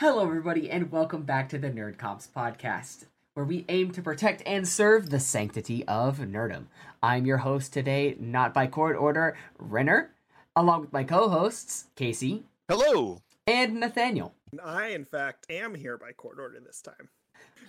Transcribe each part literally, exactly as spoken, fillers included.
Hello everybody and welcome back to the NerdCops podcast, where we aim to protect and serve the sanctity of nerdom. I'm your host today, not by court order, Renner, along with my co-hosts, Casey. Hello! And Nathaniel. I, in fact, am here by court order this time.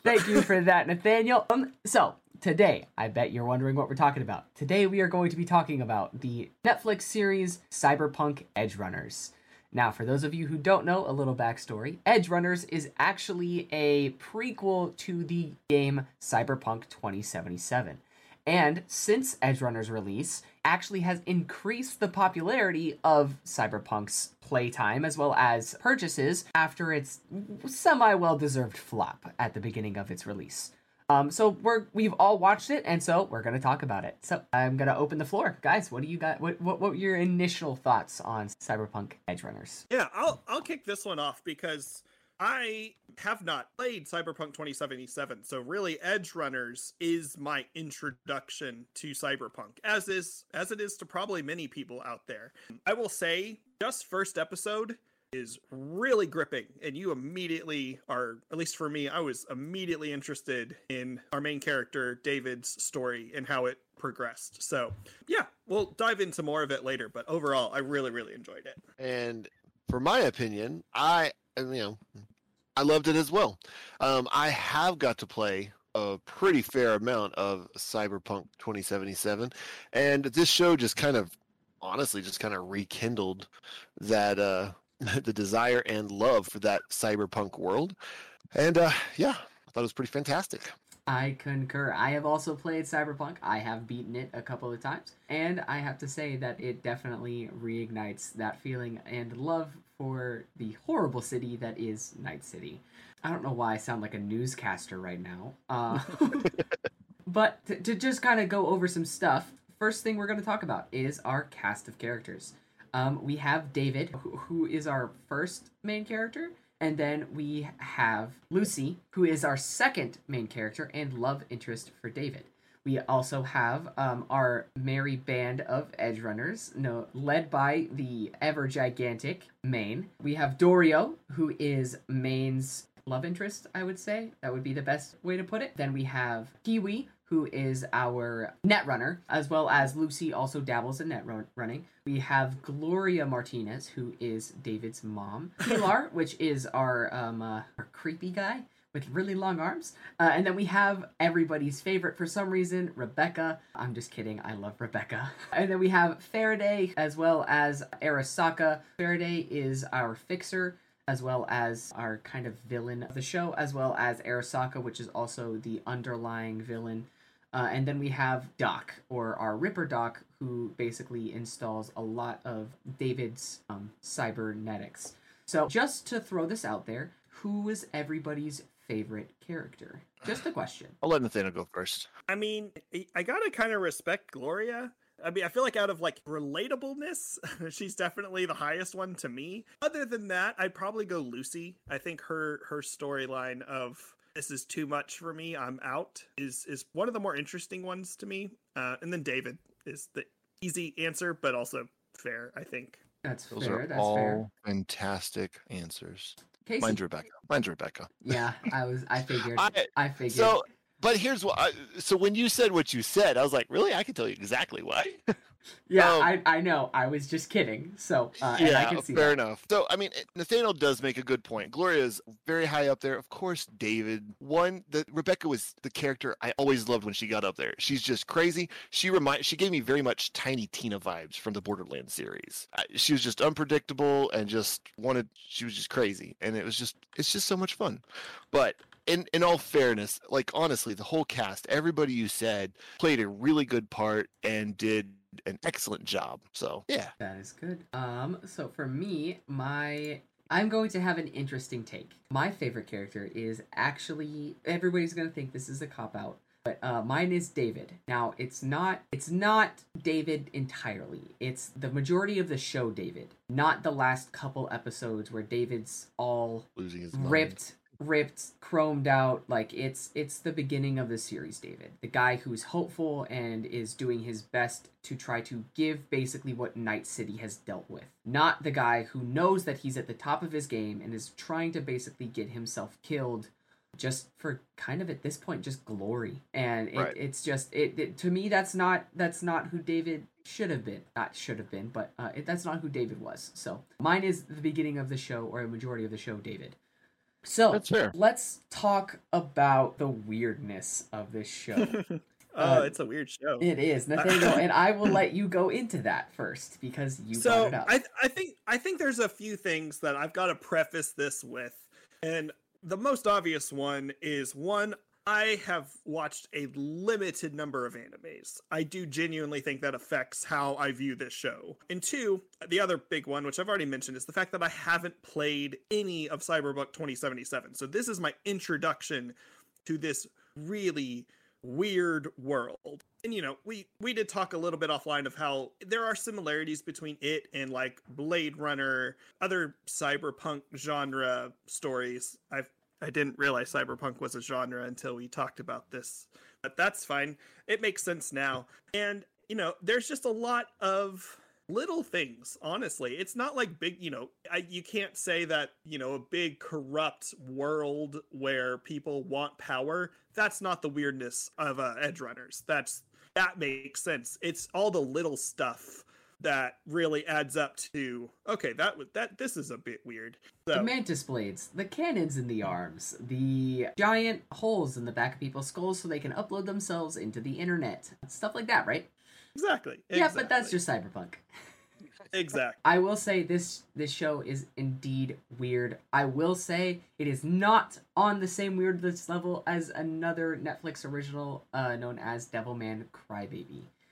Thank you for that, Nathaniel. Um, so, today, I bet you're wondering what we're talking about. Today we are going to be talking about the Netflix series Cyberpunk Edgerunners. Now, for those of you who don't know, a little backstory. Edgerunners is actually a prequel to the game Cyberpunk twenty seventy-seven. And since Edgerunners' release, actually has increased the popularity of Cyberpunk's playtime as well as purchases after its semi-well-deserved flop at the beginning of its release. Um, so we're we've all watched it, and so we're gonna talk about it. So I'm gonna open the floor, guys. What do you got? What what what were your initial thoughts on Cyberpunk Edgerunners? Yeah, I'll I'll kick this one off because I have not played Cyberpunk twenty seventy-seven. So really, Edgerunners is my introduction to Cyberpunk, as is as it is to probably many people out there. I will say, just first episode is really gripping, and you immediately are, at least for me, I was immediately interested in our main character David's story and how it progressed. So yeah, we'll dive into more of it later, but overall I really really enjoyed it. And for my opinion, I you know I loved it as well. um I have got to play a pretty fair amount of Cyberpunk twenty seventy-seven, and this show just kind of honestly just kind of rekindled that uh the desire and love for that cyberpunk world. And uh, yeah, I thought it was pretty fantastic. I concur. I have also played Cyberpunk. I have beaten it a couple of times. And I have to say that it definitely reignites that feeling and love for the horrible city that is Night City. I don't know why I sound like a newscaster right now. Uh, but to, to just kind of go over some stuff, first thing we're going to talk about is our cast of characters. Um, we have David, who, who is our first main character, and then we have Lucy, who is our second main character and love interest for David. We also have um, our merry band of Edgerunners, no, led by the ever-gigantic Main. We have Dorio, who is Main's love interest, I would say. That would be the best way to put it. Then we have Kiwi, who is our netrunner, as well as Lucy also dabbles in net run- running. We have Gloria Martinez, who is David's mom. Pilar, which is our, um, uh, our creepy guy with really long arms. Uh, and then we have everybody's favorite for some reason, Rebecca. I'm just kidding. I love Rebecca. And then we have Faraday, as well as Arasaka. Faraday is our fixer, as well as our kind of villain of the show, as well as Arasaka, which is also the underlying villain. Uh, and then we have Doc, or our Ripper Doc, who basically installs a lot of David's um, cybernetics. So just to throw this out there, who is everybody's favorite character? Just a question. I'll let Nathaniel go first. I mean, I gotta kind of respect Gloria. I mean, I feel like out of, like, relatableness, she's definitely the highest one to me. Other than that, I'd probably go Lucy. I think her her storyline of this is too much for me, I'm out, is, is one of the more interesting ones to me. Uh, and then David is the easy answer, but also fair, I think. That's Those fair. Are that's all fair. Fantastic answers. Casey. Mine's Rebecca. Mine's Rebecca. Yeah, I was. I figured. I, I figured. So... But here's what. I, so when you said what you said, I was like, really? I can tell you exactly why. yeah, um, I, I know. I was just kidding. So uh, and yeah, I can see fair that. Enough. So I mean, Nathaniel does make a good point. Gloria is very high up there. Of course, David. One, the Rebecca was the character I always loved when she got up there. She's just crazy. She remind. She gave me very much Tiny Tina vibes from the Borderlands series. I, she was just unpredictable and just wanted. She was just crazy, and it was just. It's just so much fun, but. In, in all fairness, like, honestly, the whole cast, everybody you said played a really good part and did an excellent job. So, yeah. That is good. Um, so for me, my... I'm going to have an interesting take. My favorite character is actually... Everybody's going to think this is a cop-out, but uh, mine is David. Now, it's not, it's not David entirely. It's the majority of the show David, not the last couple episodes where David's all ripped... Mind. ripped, chromed out. Like, it's it's the beginning of the series, David. The guy who's hopeful and is doing his best to try to give basically what Night City has dealt with. Not the guy who knows that he's at the top of his game and is trying to basically get himself killed just for kind of, at this point, just glory. And it, right. it's just, it, it to me, that's not that's not who David should have been. Not should have been, but uh, it, that's not who David was. So mine is the beginning of the show, or a majority of the show, David. So let's talk about the weirdness of this show. Oh, uh, it's a weird show. It is, Nathaniel, and I will let you go into that first because you so brought it up. I, I think I think there's a few things that I've got to preface this with, and the most obvious one is one. I have watched a limited number of animes. I do genuinely think that affects how I view this show. And two, the other big one, which I've already mentioned, is the fact that I haven't played any of Cyberpunk twenty seventy-seven. So this is my introduction to this really weird world. And, you know, we, we did talk a little bit offline of how there are similarities between it and, like, Blade Runner, other cyberpunk genre stories. I've I didn't realize cyberpunk was a genre until we talked about this, but that's fine. It makes sense now. And, you know, there's just a lot of little things, honestly. It's not like big, you know, I, you can't say that, you know, a big corrupt world where people want power. That's not the weirdness of uh, Edgerunners. That's, that makes sense. It's all the little stuff that really adds up to, okay, that was that this is a bit weird. So, the mantis blades, the cannons in the arms, the giant holes in the back of people's skulls so they can upload themselves into the internet, stuff like that, right? Exactly. Yeah, exactly. But that's just cyberpunk. Exactly. I will say this this show is indeed weird. I will say it is not on the same weirdness level as another Netflix original uh, known as Devilman Crybaby.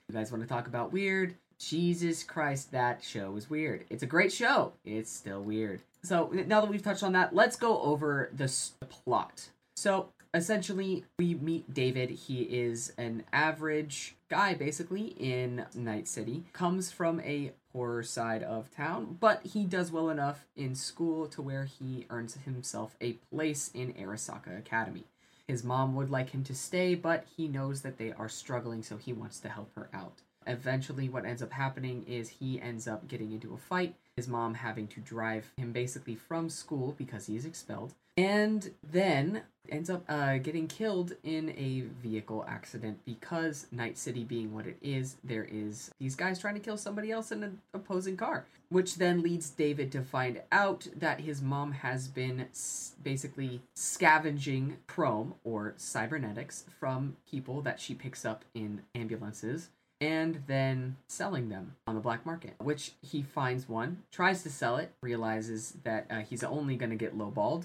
You guys want to talk about weird? Jesus Christ, that show is weird. It's a great show. It's still weird. So now that we've touched on that, let's go over the plot. So essentially, we meet David. He is an average guy, basically, in Night City. Comes from a poorer side of town, but he does well enough in school to where he earns himself a place in Arasaka Academy. His mom would like him to stay, but he knows that they are struggling, so he wants to help her out. Eventually, what ends up happening is he ends up getting into a fight, his mom having to drive him basically from school because he is expelled, and then ends up uh, getting killed in a vehicle accident because Night City being what it is, there is these guys trying to kill somebody else in an opposing car, which then leads David to find out that his mom has been s- basically scavenging chrome or cybernetics from people that she picks up in ambulances, and then selling them on the black market, which he finds one, tries to sell it, realizes that uh, he's only going to get lowballed,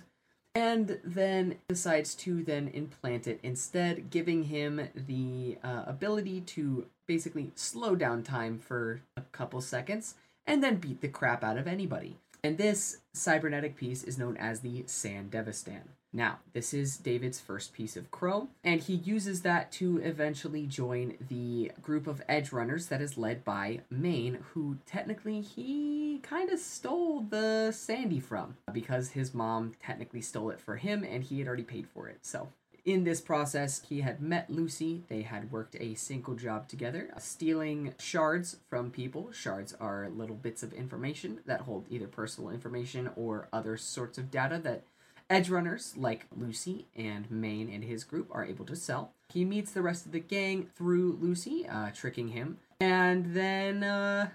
and then decides to then implant it instead, giving him the uh, ability to basically slow down time for a couple seconds, and then beat the crap out of anybody. And this cybernetic piece is known as the Sandevistan. Now, this is David's first piece of chrome, and he uses that to eventually join the group of Edgerunners that is led by Maine, who technically he kind of stole the Sandy from, because his mom technically stole it for him, and he had already paid for it. So, in this process, he had met Lucy. They had worked a single job together, stealing shards from people. Shards are little bits of information that hold either personal information or other sorts of data that Edgerunners like Lucy and Maine and his group are able to sell. He meets the rest of the gang through Lucy, uh, tricking him, and then uh,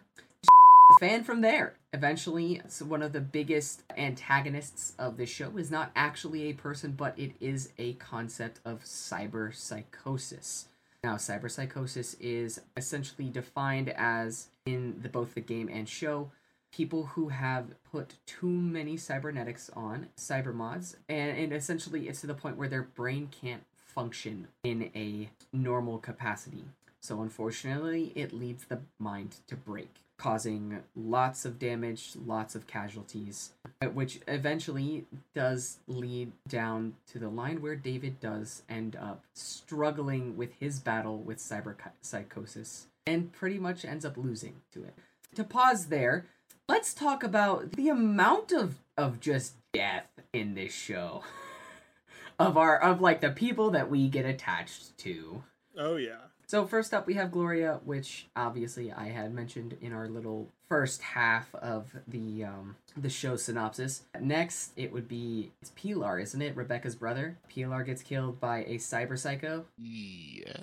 the fan from there. Eventually, so one of the biggest antagonists of this show is not actually a person, but it is a concept of cyberpsychosis. Now, cyberpsychosis is essentially defined as, in the, both the game and show, people who have put too many cybernetics on, cybermods, and, and essentially it's to the point where their brain can't function in a normal capacity. So unfortunately, it leads the mind to break, causing lots of damage, lots of casualties, which eventually does lead down to the line where David does end up struggling with his battle with cyberpsychosis and pretty much ends up losing to it. To pause there, let's talk about the amount of, of just death in this show. of our of like the people that we get attached to. Oh yeah. So first up we have Gloria, which obviously I had mentioned in our little first half of the um the show synopsis. Next it would be it's Pilar, isn't it? Rebecca's brother. Pilar gets killed by a cyber psycho. Yes.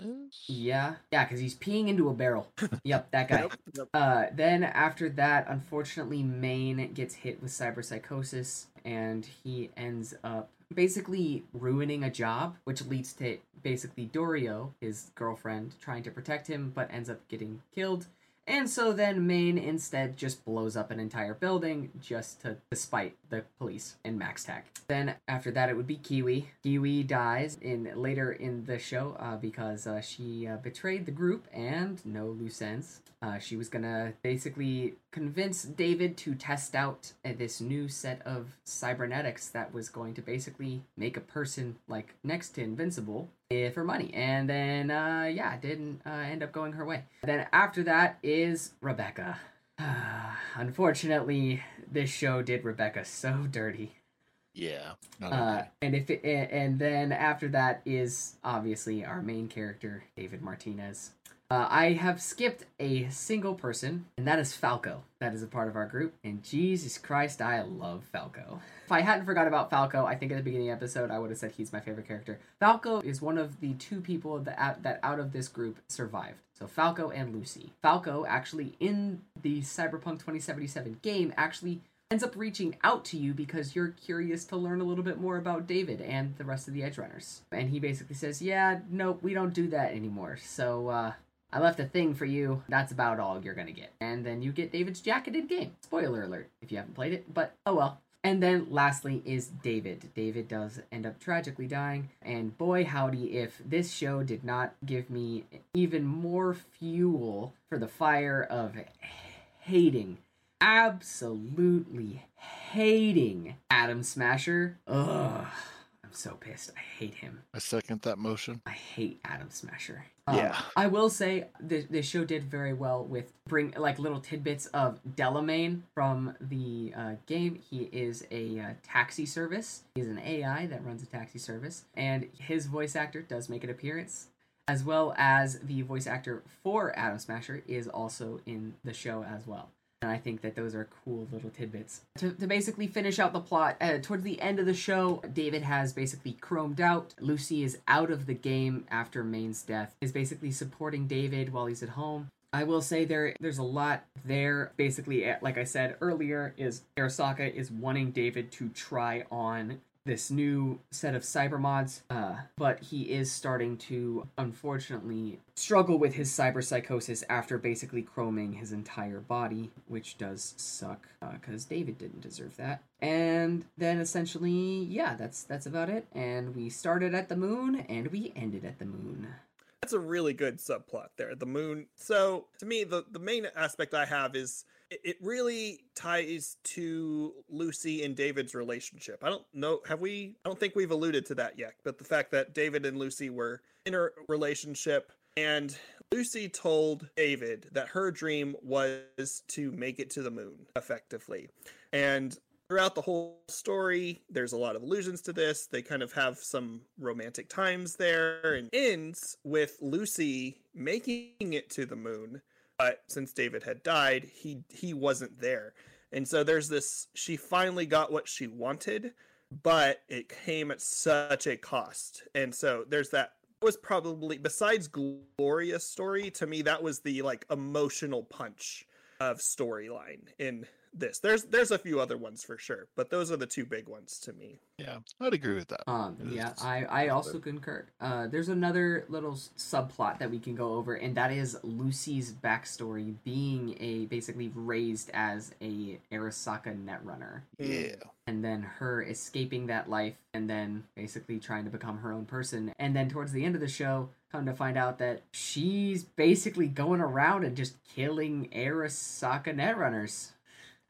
Yeah. Yeah, because he's peeing into a barrel. Yep, that guy. Nope, nope. Uh then after that, unfortunately, Maine gets hit with cyber psychosis and he ends up basically ruining a job, which leads to basically Dorio, his girlfriend, trying to protect him, but ends up getting killed. And so then Maine instead just blows up an entire building just to despite the police and Max Tac. Then after that, it would be Kiwi. Kiwi dies in later in the show uh, because uh, she uh, betrayed the group and no loose ends. Uh, she was gonna basically convince David to test out uh, this new set of cybernetics that was going to basically make a person like next to invincible for money. And then, uh, yeah, didn't uh, end up going her way. Then after that is Rebecca. Unfortunately, this show did Rebecca so dirty. Yeah. Not okay. uh, and if it, and then after that is obviously our main character, David Martinez. Uh, I have skipped a single person, and that is Falco. That is a part of our group, and Jesus Christ, I love Falco. If I hadn't forgot about Falco, I think at the beginning of the episode, I would have said he's my favorite character. Falco is one of the two people that, that out of this group survived. So Falco and Lucy. Falco, actually, in the Cyberpunk twenty seventy-seven game, actually ends up reaching out to you because you're curious to learn a little bit more about David and the rest of the Edgerunners. And he basically says, yeah, nope, we don't do that anymore. So, uh... I left a thing for you. That's about all you're going to get. And then you get David's jacket in game. Spoiler alert if you haven't played it, but oh well. And then lastly is David. David does end up tragically dying. And boy howdy if this show did not give me even more fuel for the fire of hating, absolutely hating Adam Smasher. Ugh. So pissed. I hate him. I second that motion. I hate Adam Smasher. Um, yeah. I will say th- this show did very well with bring like little tidbits of Delamain from the uh, game. He is a uh, taxi service. He's an A I that runs a taxi service, and his voice actor does make an appearance, as well as the voice actor for Adam Smasher is also in the show as well. And I think that those are cool little tidbits. To, to basically finish out the plot, uh, towards the end of the show, David has basically chromed out. Lucy is out of the game after Maine's death, is basically supporting David while he's at home. I will say there, there's a lot there. Basically, like I said earlier, is Arasaka is wanting David to try on this new set of cyber mods, uh, but he is starting to, unfortunately, struggle with his cyber psychosis after basically chroming his entire body, which does suck, because uh, David didn't deserve that. And then essentially, yeah, that's that's about it. And we started at the moon, and we ended at the moon. That's a really good subplot there, the moon. So, to me, the, the main aspect I have is it really ties to Lucy and David's relationship. I don't know. Have we, I don't think we've alluded to that yet, but the fact that David and Lucy were in a relationship and Lucy told David that her dream was to make it to the moon effectively. And throughout the whole story, there's a lot of allusions to this. They kind of have some romantic times there and ends with Lucy making it to the moon. But since David had died, he he wasn't there. And so there's this, she finally got what she wanted, but it came at such a cost. And so there's that, was probably, besides Gloria's story, to me, that was the like emotional punch of storyline in this. There's there's a few other ones for sure, but those are the two big ones to me. Yeah, I'd agree with that. Um, yeah, I, I also concur. Uh, there's another little subplot that we can go over, and that is Lucy's backstory being a basically raised as a Arasaka netrunner. Yeah. And then her escaping that life, and then basically trying to become her own person. And then towards the end of the show, come to find out that she's basically going around and just killing Arasaka netrunners,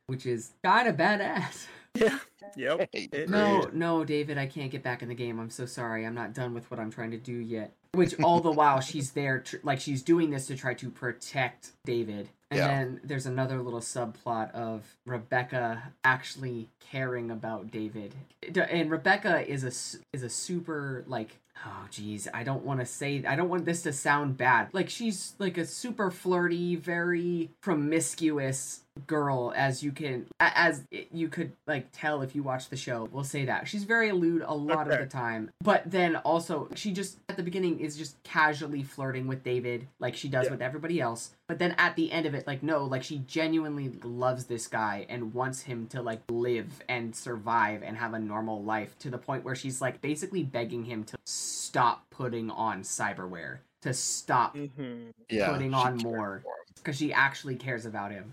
which is kind of badass. Yeah. Yep. No, no, David, I can't get back in the game. I'm so sorry. I'm not done with what I'm trying to do yet. Which all the while she's there, tr- like she's doing this to try to protect David. And yeah. then there's another little subplot of Rebecca actually caring about David. And Rebecca is a, is a super, like, oh, geez, I don't want to say, I don't want this to sound bad. Like, she's like a super flirty, very promiscuous girl, as you can, as you could, like, tell if you watch the show. We'll say that. She's very lewd a lot okay. of the time. But then also, she just, at the beginning, is just casually flirting with David, like she does yeah. with everybody else. But then at the end of it, like, no, like, she genuinely loves this guy and wants him to, like, live and survive and have a normal life, to the point where she's, like, basically begging him to stop putting on cyberware, to stop mm-hmm. yeah, putting on more, because she actually cares about him.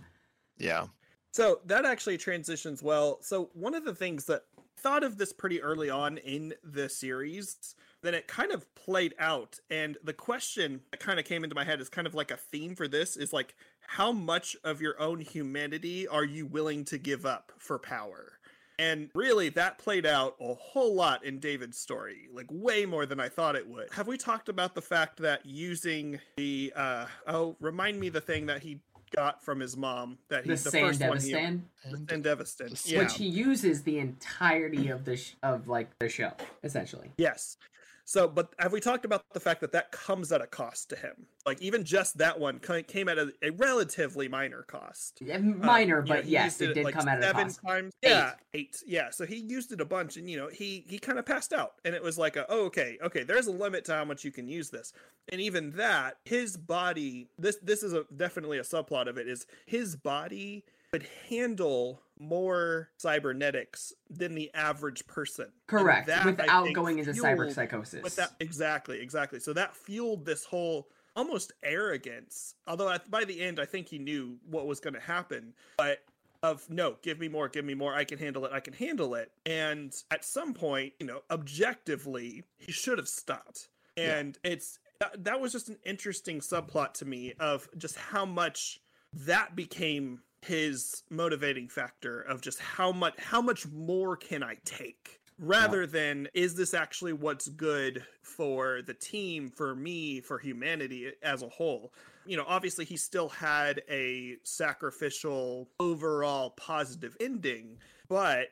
Yeah. So that actually transitions well. So one of the things that thought of this pretty early on in the series, then it kind of played out. And the question that kind of came into my head is kind of like a theme for this is like, how much of your own humanity are you willing to give up for power? And really, that played out a whole lot in David's story, like way more than I thought it would. Have we talked about the fact that using the, uh, oh, remind me the thing that he got from his mom, that he's the, the first Sandevistan? one he, the Sandevistan, yeah. which he uses the entirety of the sh- of like the show, essentially. Yes. So, but have we talked about the fact that that comes at a cost to him? Like, even just that one came at a, a relatively minor cost. Yeah, minor, um, but know, yes, it, it did like come at a cost. Seven times. Eight. Yeah, eight. Yeah, so he used it a bunch, and, you know, he he kind of passed out. And it was like, a, oh, okay, okay, there's a limit to how much you can use this. And even that, his body, this, this is a, definitely a subplot of it, is his body could handle more cybernetics than the average person. Correct. That, without think, going into cyber psychosis. Without, exactly, exactly. So that fueled this whole almost arrogance. Although by the end, I think he knew what was going to happen. But of, no, give me more, give me more. I can handle it. I can handle it. And at some point, you know, objectively, he should have stopped. And yeah. it's that, that was just an interesting subplot to me of just how much that became his motivating factor of just how much how much more can I take, rather yeah. than is this actually what's good for the team, for me, for humanity as a whole. You know, obviously he still had a sacrificial overall positive ending, but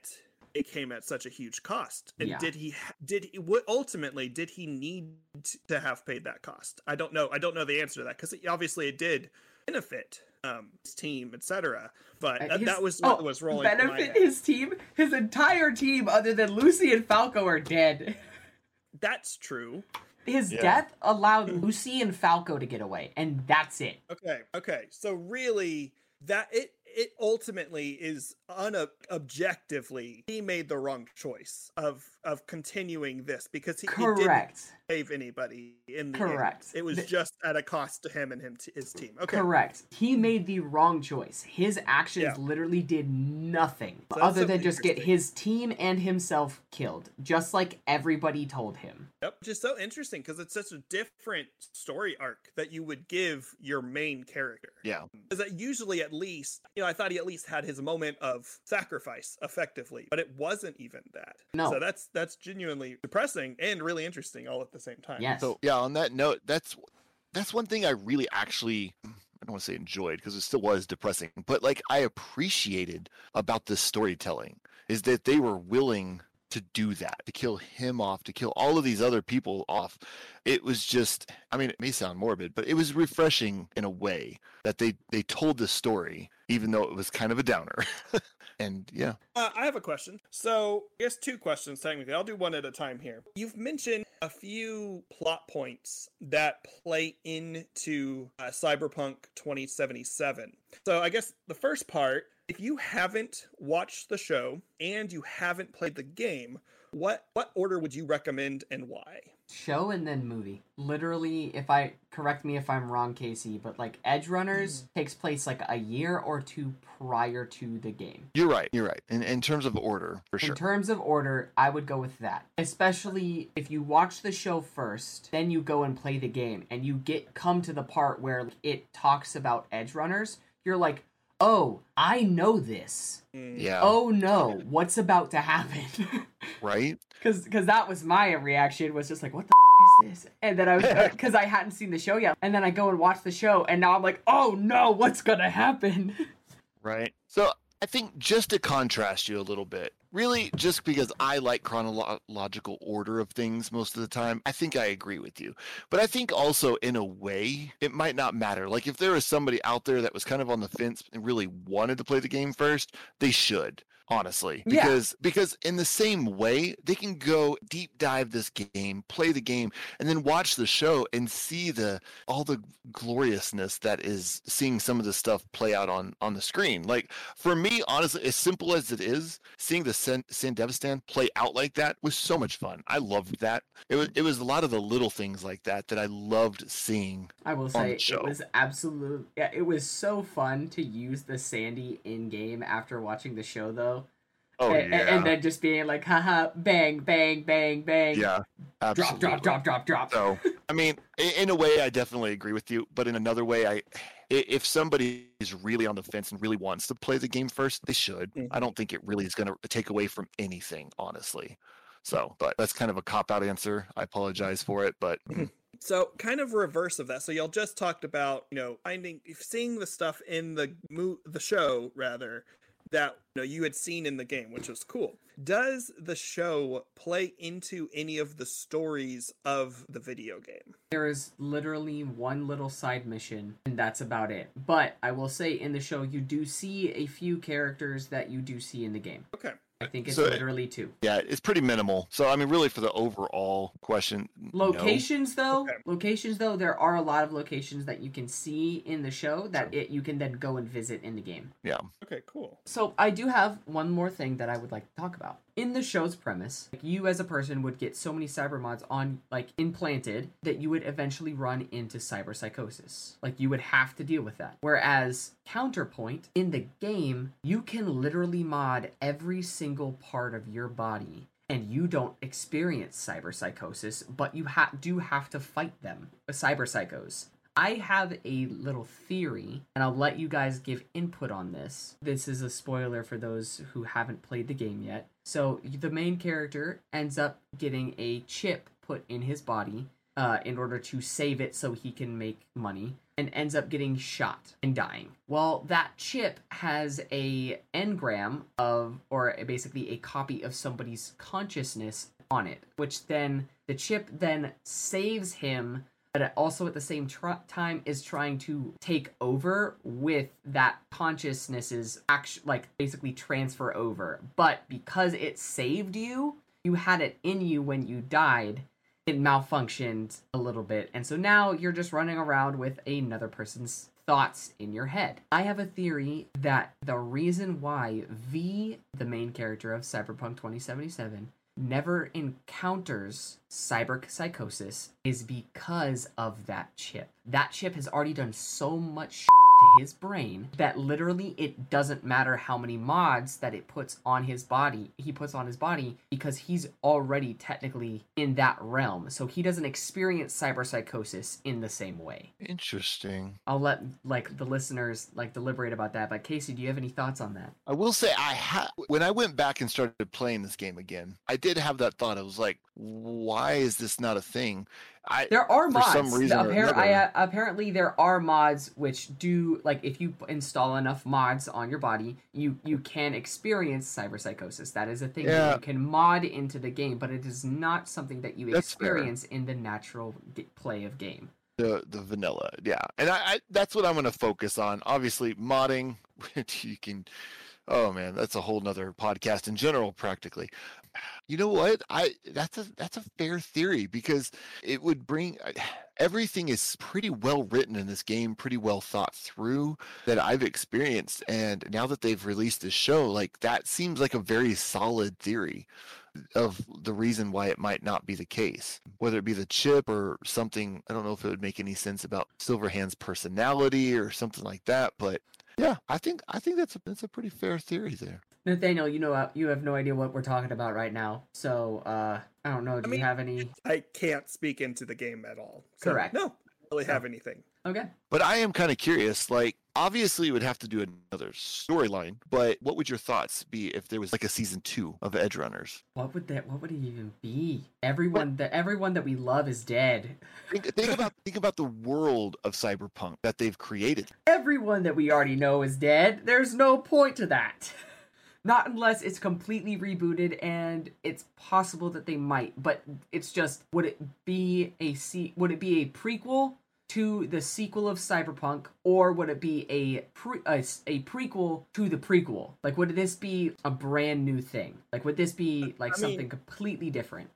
it came at such a huge cost. And yeah. did he did he, ultimately did he need to have paid that cost? I don't know. I don't know the answer to that, because obviously it did benefit um his team, etc., but his, that was what oh, was rolling benefit his team. His entire team other than Lucy and Falco are dead. That's true. His yeah. death allowed Lucy and Falco to get away, and that's it. Okay okay so really that it it ultimately is unobjectively he made the wrong choice of of continuing this, because he, correct. he didn't save anybody in the correct end. It was the, just at a cost to him and him to his team. Okay, correct. He made the wrong choice. His actions yeah. literally did nothing so other than just get his team and himself killed, just like everybody told him. Yep, just so interesting, because it's such a different story arc that you would give your main character. Yeah, because usually at least, you know, I thought he at least had his moment of sacrifice effectively, but it wasn't even that. No. So that's that's genuinely depressing and really interesting all at the same time. Yes. So yeah, on that note, that's that's one thing I really actually, I don't want to say enjoyed, because it still was depressing, but like I appreciated about this storytelling is that they were willing to do that, to kill him off, to kill all of these other people off. It was just, I mean, it may sound morbid, but it was refreshing in a way that they, they told the story, even though it was kind of a downer. And yeah. Uh, I have a question. So I guess two questions, technically. I'll do one at a time here. You've mentioned a few plot points that play into uh, Cyberpunk twenty seventy-seven. So I guess the first part, if you haven't watched the show and you haven't played the game, what what order would you recommend and why? Show and then movie. Literally, if I correct me if I'm wrong, Casey, but like Edgerunners mm. takes place like a year or two prior to the game. You're right. You're right. In in terms of order, for sure. In terms of order, I would go with that. Especially if you watch the show first, then you go and play the game, and you get come to the part where it talks about Edgerunners. You're like, oh, I know this. Yeah. Oh no, what's about to happen? Right? Because that was my reaction, was just like, what the f- this? And then I was, because I hadn't seen the show yet. And then I go and watch the show, and now I'm like, oh no, what's going to happen? Right. So I think just to contrast you a little bit, really just because I like chronological order of things most of the time, I think I agree with you. But I think also in a way, it might not matter. Like if there is somebody out there that was kind of on the fence and really wanted to play the game first, they should. Honestly, because yeah. because in the same way, they can go deep dive this game, play the game, and then watch the show and see the all the gloriousness that is seeing some of the stuff play out on, on the screen. Like for me, honestly, as simple as it is, seeing the Sandevistan play out like that was so much fun. I loved that. It was it was a lot of the little things like that that I loved seeing. I will say it was absolute. Yeah, it was so fun to use the Sandy in game after watching the show though. Oh, and, yeah. and then just being like, haha, bang, bang, bang, bang. Yeah, absolutely. Drop, drop, drop, drop, drop. So, I mean, in a way, I definitely agree with you. But in another way, I, if somebody is really on the fence and really wants to play the game first, they should. Mm-hmm. I don't think it really is going to take away from anything, honestly. So, but that's kind of a cop-out answer. I apologize for it, but... So kind of reverse of that. So y'all just talked about, you know, finding, seeing the stuff in the mo- the show, rather, that you know, you had seen in the game, which was cool. Does the show play into any of the stories of the video game? There is literally one little side mission, and that's about it. But I will say in the show, you do see a few characters that you do see in the game. Okay. I think it's so literally it, two. Yeah, it's pretty minimal. So, I mean, really for the overall question. Locations, no. though, okay. locations, though, there are a lot of locations that you can see in the show that sure. it you can then go and visit in the game. Yeah. Okay, cool. So I do have one more thing that I would like to talk about. In the show's premise, like, you as a person would get so many cyber mods on, like, implanted that you would eventually run into cyberpsychosis. Like, you would have to deal with that. Whereas, counterpoint, in the game, you can literally mod every single part of your body, and you don't experience cyberpsychosis, but you ha- do have to fight them, cyberpsychos. I have a little theory, and I'll let you guys give input on this. This is a spoiler for those who haven't played the game yet. So the main character ends up getting a chip put in his body uh, in order to save it so he can make money, and ends up getting shot and dying. Well, that chip has a engram of, or basically a copy of somebody's consciousness on it, which then the chip then saves him, but also at the same tr- time is trying to take over with that consciousness's act- like basically transfer over. But because it saved you, you had it in you when you died, it malfunctioned a little bit. And so now you're just running around with another person's thoughts in your head. I have a theory that the reason why V, the main character of Cyberpunk twenty seventy-seven, never encounters cyberpsychosis is because of that chip. That chip has already done so much shit to his brain that literally it doesn't matter how many mods that it puts on his body, he puts on his body, because he's already technically in that realm. So he doesn't experience cyberpsychosis in the same way. Interesting. I'll let like the listeners like deliberate about that. But Casey, do you have any thoughts on that? I will say I ha- when I went back and started playing this game again, I did have that thought. I was like, why is this not a thing? I, there are mods. For some reason Appar- I, uh, apparently, there are mods which do, like, if you install enough mods on your body, you, you can experience cyberpsychosis. That is a thing yeah. that you can mod into the game, but it is not something that you That's experience fair. in the natural play of game. The the vanilla, yeah. And I, I that's what I'm going to focus on. Obviously, modding, you can... Oh man, that's a whole nother podcast in general, practically. You know what? I that's a that's a fair theory, because it would bring everything is pretty well written in this game, pretty well thought through that I've experienced, and now that they've released this show, like that seems like a very solid theory of the reason why it might not be the case, whether it be the chip or something. I don't know if it would make any sense about Silverhand's personality or something like that, but yeah, I think I think that's a, that's a pretty fair theory there. Nathaniel, you know, you have no idea what we're talking about right now, so uh, I don't know. Do I mean, you have any? I can't speak into the game at all. So Correct. No, I don't really so. have anything. Okay. But I am kind of curious, like, Obviously, you would have to do another storyline, but what would your thoughts be if there was like a season two of Edgerunners? What would that? What would it even be? Everyone, the everyone that we love is dead. Think, think about think about the world of Cyberpunk that they've created. Everyone that we already know is dead. There's no point to that. Not unless it's completely rebooted, and it's possible that they might. But it's just, would it be a se- would it be a prequel to the sequel of Cyberpunk, or would it be a, pre- a a prequel to the prequel? Like, would this be a brand new thing? Like, would this be like I something mean, completely different?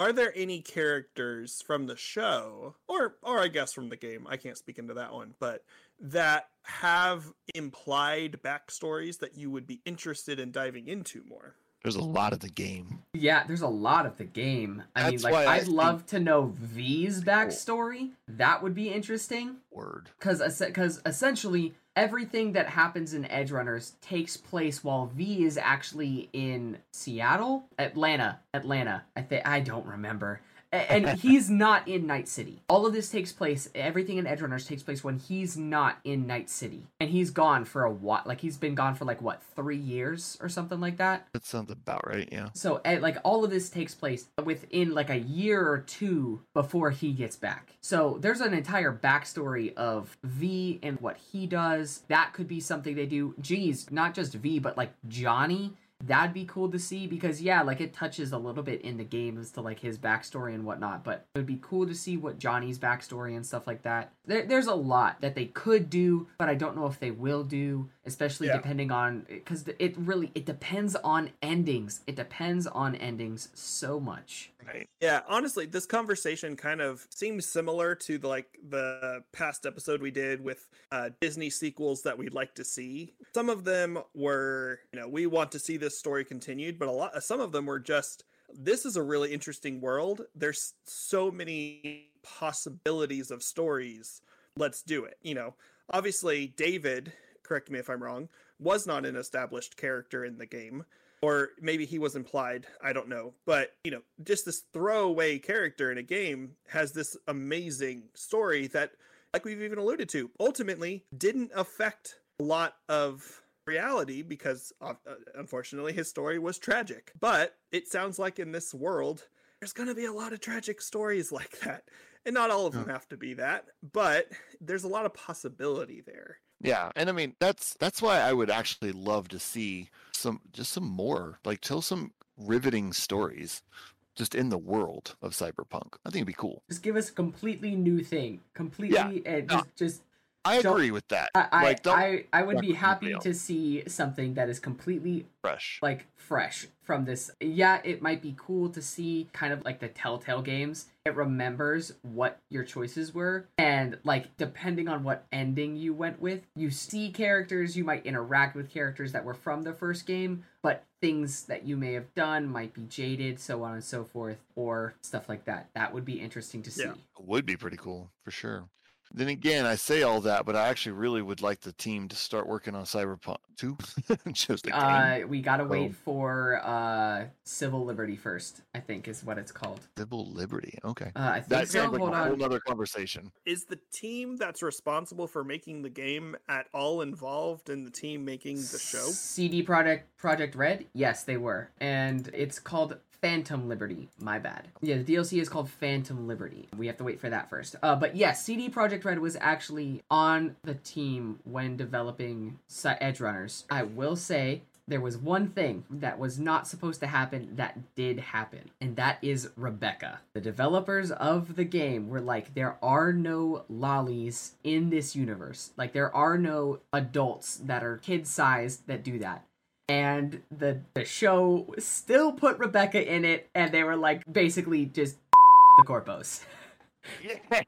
Are there any characters from the show, or or I guess from the game? I can't speak into that one, but that have implied backstories that you would be interested in diving into more? There's a lot of the game. Yeah, there's a lot of the game. I That's mean, like, I'd I love to know V's backstory. Cool. That would be interesting. Word. Because because essentially, everything that happens in Edgerunners takes place while V is actually in Seattle? Atlanta. Atlanta. I think I don't remember. And he's not in Night City. All of this takes place, everything in Edgerunners takes place when he's not in Night City. And he's gone for a while. Like, he's been gone for, like, what, three years or something like that? That sounds about right, yeah. So, like, all of this takes place within, like, a year or two before he gets back. So, there's an entire backstory of V and what he does. That could be something they do. Geez, not just V, but, like, Johnny. That'd be cool to see because, yeah, like, it touches a little bit in the game as to, like, his backstory and whatnot, but it would be cool to see what Johnny's backstory and stuff like that. There, there's a lot that they could do, but I don't know if they will do, especially yeah. depending on... Because it really... It depends on endings. It depends on endings so much. Right. Yeah, honestly, this conversation kind of seems similar to, the, like, the past episode we did with uh, Disney sequels that we'd like to see. Some of them were, you know, we want to see this story continued, but a lot some of them were just, this is a really interesting world, there's so many possibilities of stories, let's do it. You know, obviously David, correct me if I'm wrong, was not an established character in the game, or maybe he was implied, I don't know, but you know, just this throwaway character in a game has this amazing story that, like we've even alluded to, ultimately didn't affect a lot of reality because uh, unfortunately his story was tragic. But it sounds like in this world there's going to be a lot of tragic stories like that, and not all of them have to be that, but there's a lot of possibility there. Yeah, and I mean that's that's why I would actually love to see some just some more, like, tell some riveting stories just in the world of Cyberpunk. I think it'd be cool. Just give us a completely new thing, completely, yeah. and just, yeah. just I agree don't, with that. I like, I, I would be happy to see something that is completely fresh, like fresh from this. Yeah, it might be cool to see kind of like the Telltale games. It remembers what your choices were, and like depending on what ending you went with, you see characters, you might interact with characters that were from the first game, but things that you may have done might be jaded, so on and so forth, or stuff like that. That would be interesting to see. Yeah, it would be pretty cool for sure. Then again, I say all that, but I actually really wowould like the team to start working on Cyberpunk two. Just a uh, game. We got to oh. wait for uh, Civil Liberty first, I think is what it's called. Civil Liberty, okay. Uh, I think that so. Like Hold a on. Whole other conversation. Is the team that's responsible for making the game at all involved in the team making the show? C D Projekt Projekt Red? Yes, they were. And it's called Phantom Liberty. My bad. Yeah, the D L C is called Phantom Liberty. We have to wait for that first. Uh, but yes, C D Projekt Red was actually on the team when developing Edgerunners. I will say there was one thing that was not supposed to happen that did happen, and that is Rebecca. The developers of the game were like, there are no lollies in this universe. Like, there are no adults that are kid-sized that do that. And the, the show still put Rebecca in it, and they were like, basically just the corpos. Yeah,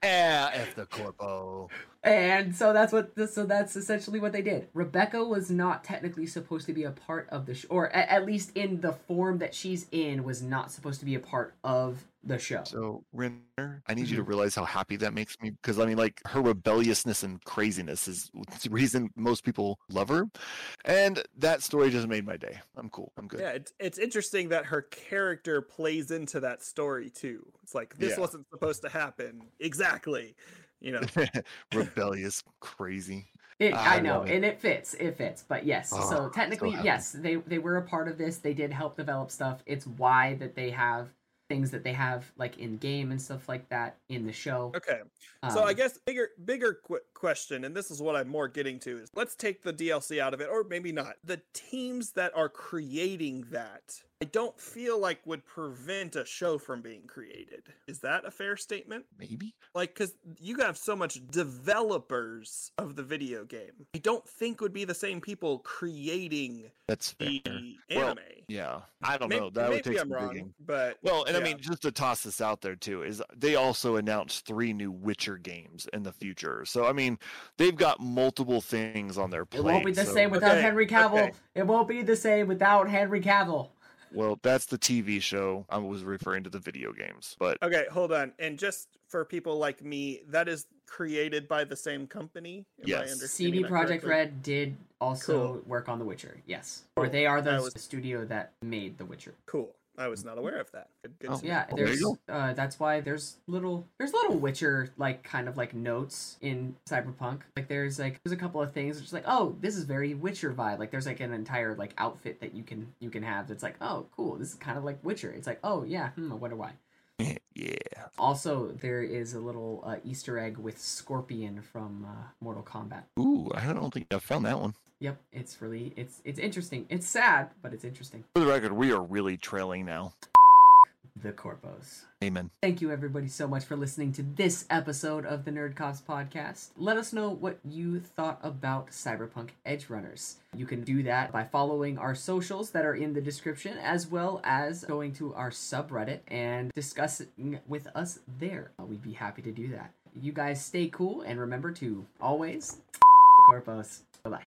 F the corpo. And so that's what, so that's essentially what they did. Rebecca was not technically supposed to be a part of the show, or at, at least in the form that she's in, was not supposed to be a part of the show. So, Renner, I need mm-hmm. you to realize how happy that makes me, because I mean, like, her rebelliousness and craziness is the reason most people love her, and that story just made my day. I'm cool. I'm good. Yeah, it's, it's interesting that her character plays into that story too. It's like, this yeah. wasn't supposed to happen. Exactly. You know, rebellious, crazy. It, uh, I know, I it. and it fits. It fits. But yes, oh, so technically, so yes, they they were a part of this. They did help develop stuff. It's why that they have things that they have, like in game and stuff like that, in the show. Okay, um, so I guess bigger bigger qu- question, and this is what I'm more getting to, is let's take the D L C out of it, or maybe not. The teams that are creating that, I don't feel like would prevent a show from being created. Is that a fair statement? Maybe. Like, because you have so much developers of the video game. I don't think would be the same people creating That's fair. the well, anime. Yeah. I don't maybe, know. That maybe would take I'm some wrong, digging. But well, and yeah. I mean, just to toss this out there too, is they also announced three new Witcher games in the future. So, I mean, they've got multiple things on their plate. It won't be the so. same without okay. Henry Cavill. Okay. It won't be the same without Henry Cavill. Well, that's the T V show. I was referring to the video games, but okay, hold on. And just for people like me, that is created by the same company. Yes, C D Projekt Red did also cool. work on The Witcher. Yes, cool. or they are the was... studio that made The Witcher. Cool. I was not aware of that. Good, good oh, yeah, there's uh, that's why there's little there's little Witcher like kind of like notes in Cyberpunk. Like there's like there's a couple of things just like, oh, this is very Witcher vibe. Like there's like an entire like outfit that you can you can have that's like, oh cool, this is kind of like Witcher. It's like, oh yeah, hmm, I wonder why. Yeah. Also, there is a little uh, Easter egg with Scorpion from uh, Mortal Kombat. Ooh, I don't think I found that one. Yep, it's really it's it's interesting. It's sad, but it's interesting. For the record, we are really trailing now. The Corpos. Amen. Thank you, everybody, so much for listening to this episode of the NerdCops podcast. Let us know what you thought about Cyberpunk Edgerunners. You can do that by following our socials that are in the description, as well as going to our subreddit and discussing with us there. We'd be happy to do that. You guys stay cool, and remember to always f- the Corpos. Bye-bye.